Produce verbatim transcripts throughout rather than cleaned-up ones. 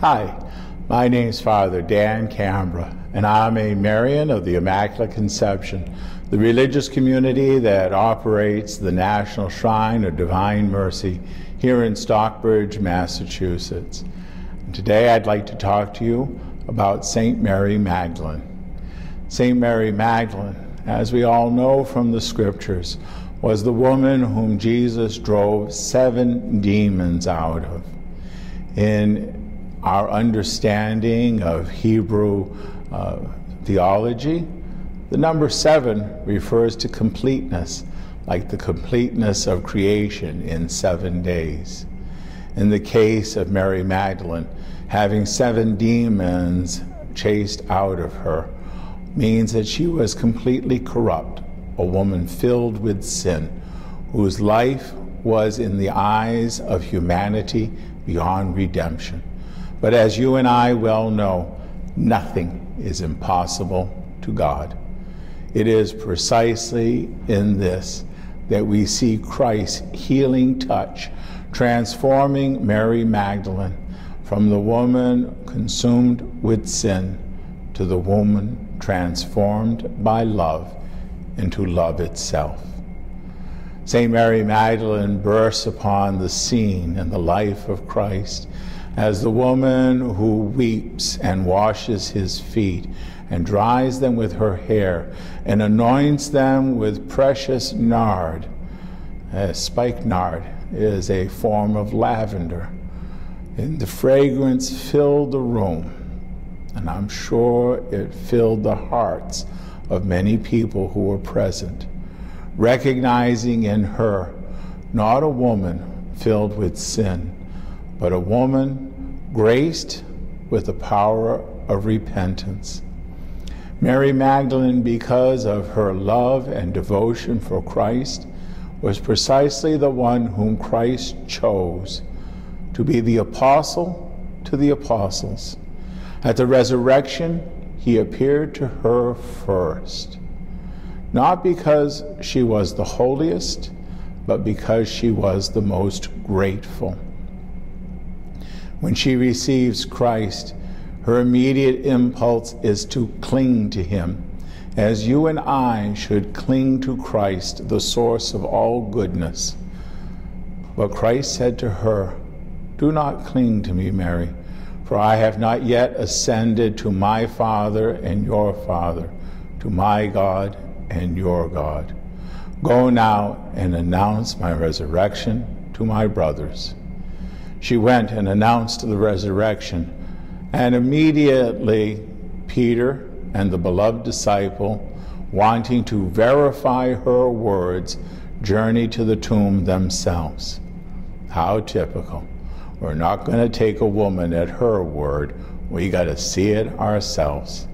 Hi, my name is Father Dan Cambra, and I'm a Marian of the Immaculate Conception, the religious community that operates the National Shrine of Divine Mercy here in Stockbridge, Massachusetts. And today I'd like to talk to you about Saint Mary Magdalene. Saint Mary Magdalene, as we all know from the scriptures, was the woman whom Jesus drove seven demons out of. In our understanding of Hebrew uh, theology, the number seven refers to completeness, like the completeness of creation in seven days. In the case of Mary Magdalene, having seven demons chased out of her means that she was completely corrupt, a woman filled with sin, whose life was in the eyes of humanity beyond redemption. But as you and I well know, nothing is impossible to God. It is precisely in this that we see Christ's healing touch, transforming Mary Magdalene from the woman consumed with sin to the woman transformed by love into love itself. Saint Mary Magdalene bursts upon the scene in the life of Christ as the woman who weeps and washes his feet and dries them with her hair and anoints them with precious nard. Uh, spikenard is a form of lavender. And the fragrance filled the room, and I'm sure it filled the hearts of many people who were present, recognizing in her not a woman filled with sin, but a woman graced with the power of repentance. Mary Magdalene, because of her love and devotion for Christ, was precisely the one whom Christ chose to be the apostle to the apostles. At the resurrection, he appeared to her first, not because she was the holiest, but because she was the most grateful. When she receives Christ, her immediate impulse is to cling to him, as you and I should cling to Christ, the source of all goodness. But Christ said to her, "Do not cling to me, Mary, for I have not yet ascended to my Father and your Father, to my God and your God. Go now and announce my resurrection to my brothers." She went and announced the resurrection, and immediately Peter and the beloved disciple, wanting to verify her words, journeyed to the tomb themselves. How typical. We're not going to take a woman at her word. We got to see it ourselves.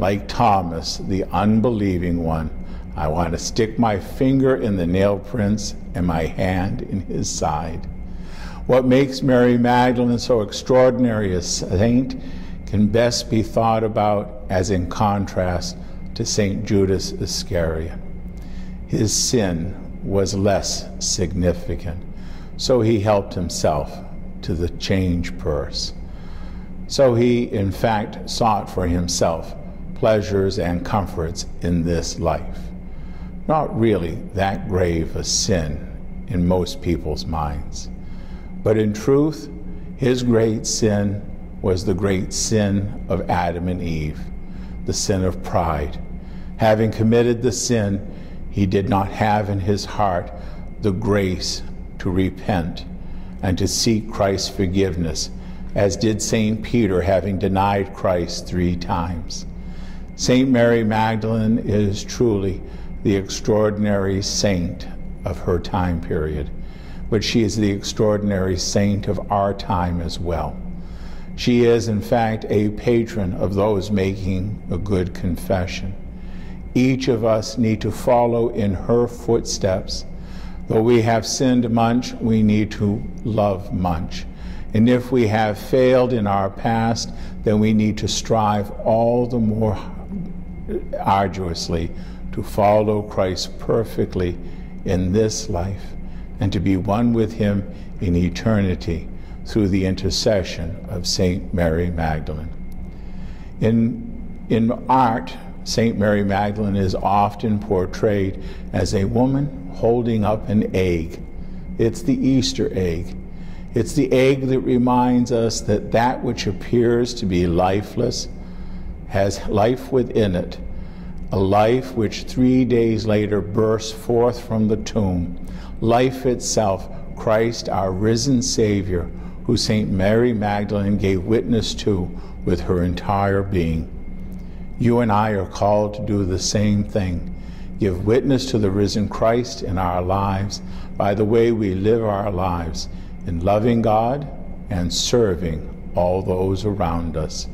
Like Thomas, the unbelieving one, I want to stick my finger in the nail prints and my hand in his side. What makes Mary Magdalene so extraordinary a saint can best be thought about as in contrast to Saint Judas Iscariot. His sin was less significant, so he helped himself to the change purse. So he, in fact, sought for himself pleasures and comforts in this life. Not really that grave a sin in most people's minds. But in truth, his great sin was the great sin of Adam and Eve, the sin of pride. Having committed the sin, he did not have in his heart the grace to repent and to seek Christ's forgiveness, as did Saint Peter, having denied Christ three times. Saint Mary Magdalene is truly the extraordinary saint of her time period, but she is the extraordinary saint of our time as well. She is, in fact, a patron of those making a good confession. Each of us need to follow in her footsteps. Though we have sinned much, we need to love much. And if we have failed in our past, then we need to strive all the more arduously to follow Christ perfectly in this life, and to be one with him in eternity, through the intercession of Saint Mary Magdalene. In, in art, Saint Mary Magdalene is often portrayed as a woman holding up an egg. It's the Easter egg. It's the egg that reminds us that that which appears to be lifeless has life within it, a life which three days later bursts forth from the tomb, life itself, Christ, our risen Savior, who Saint Mary Magdalene gave witness to with her entire being. You and I are called to do the same thing, give witness to the risen Christ in our lives by the way we live our lives, in loving God and serving all those around us.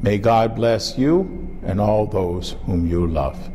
May God bless you and all those whom you love.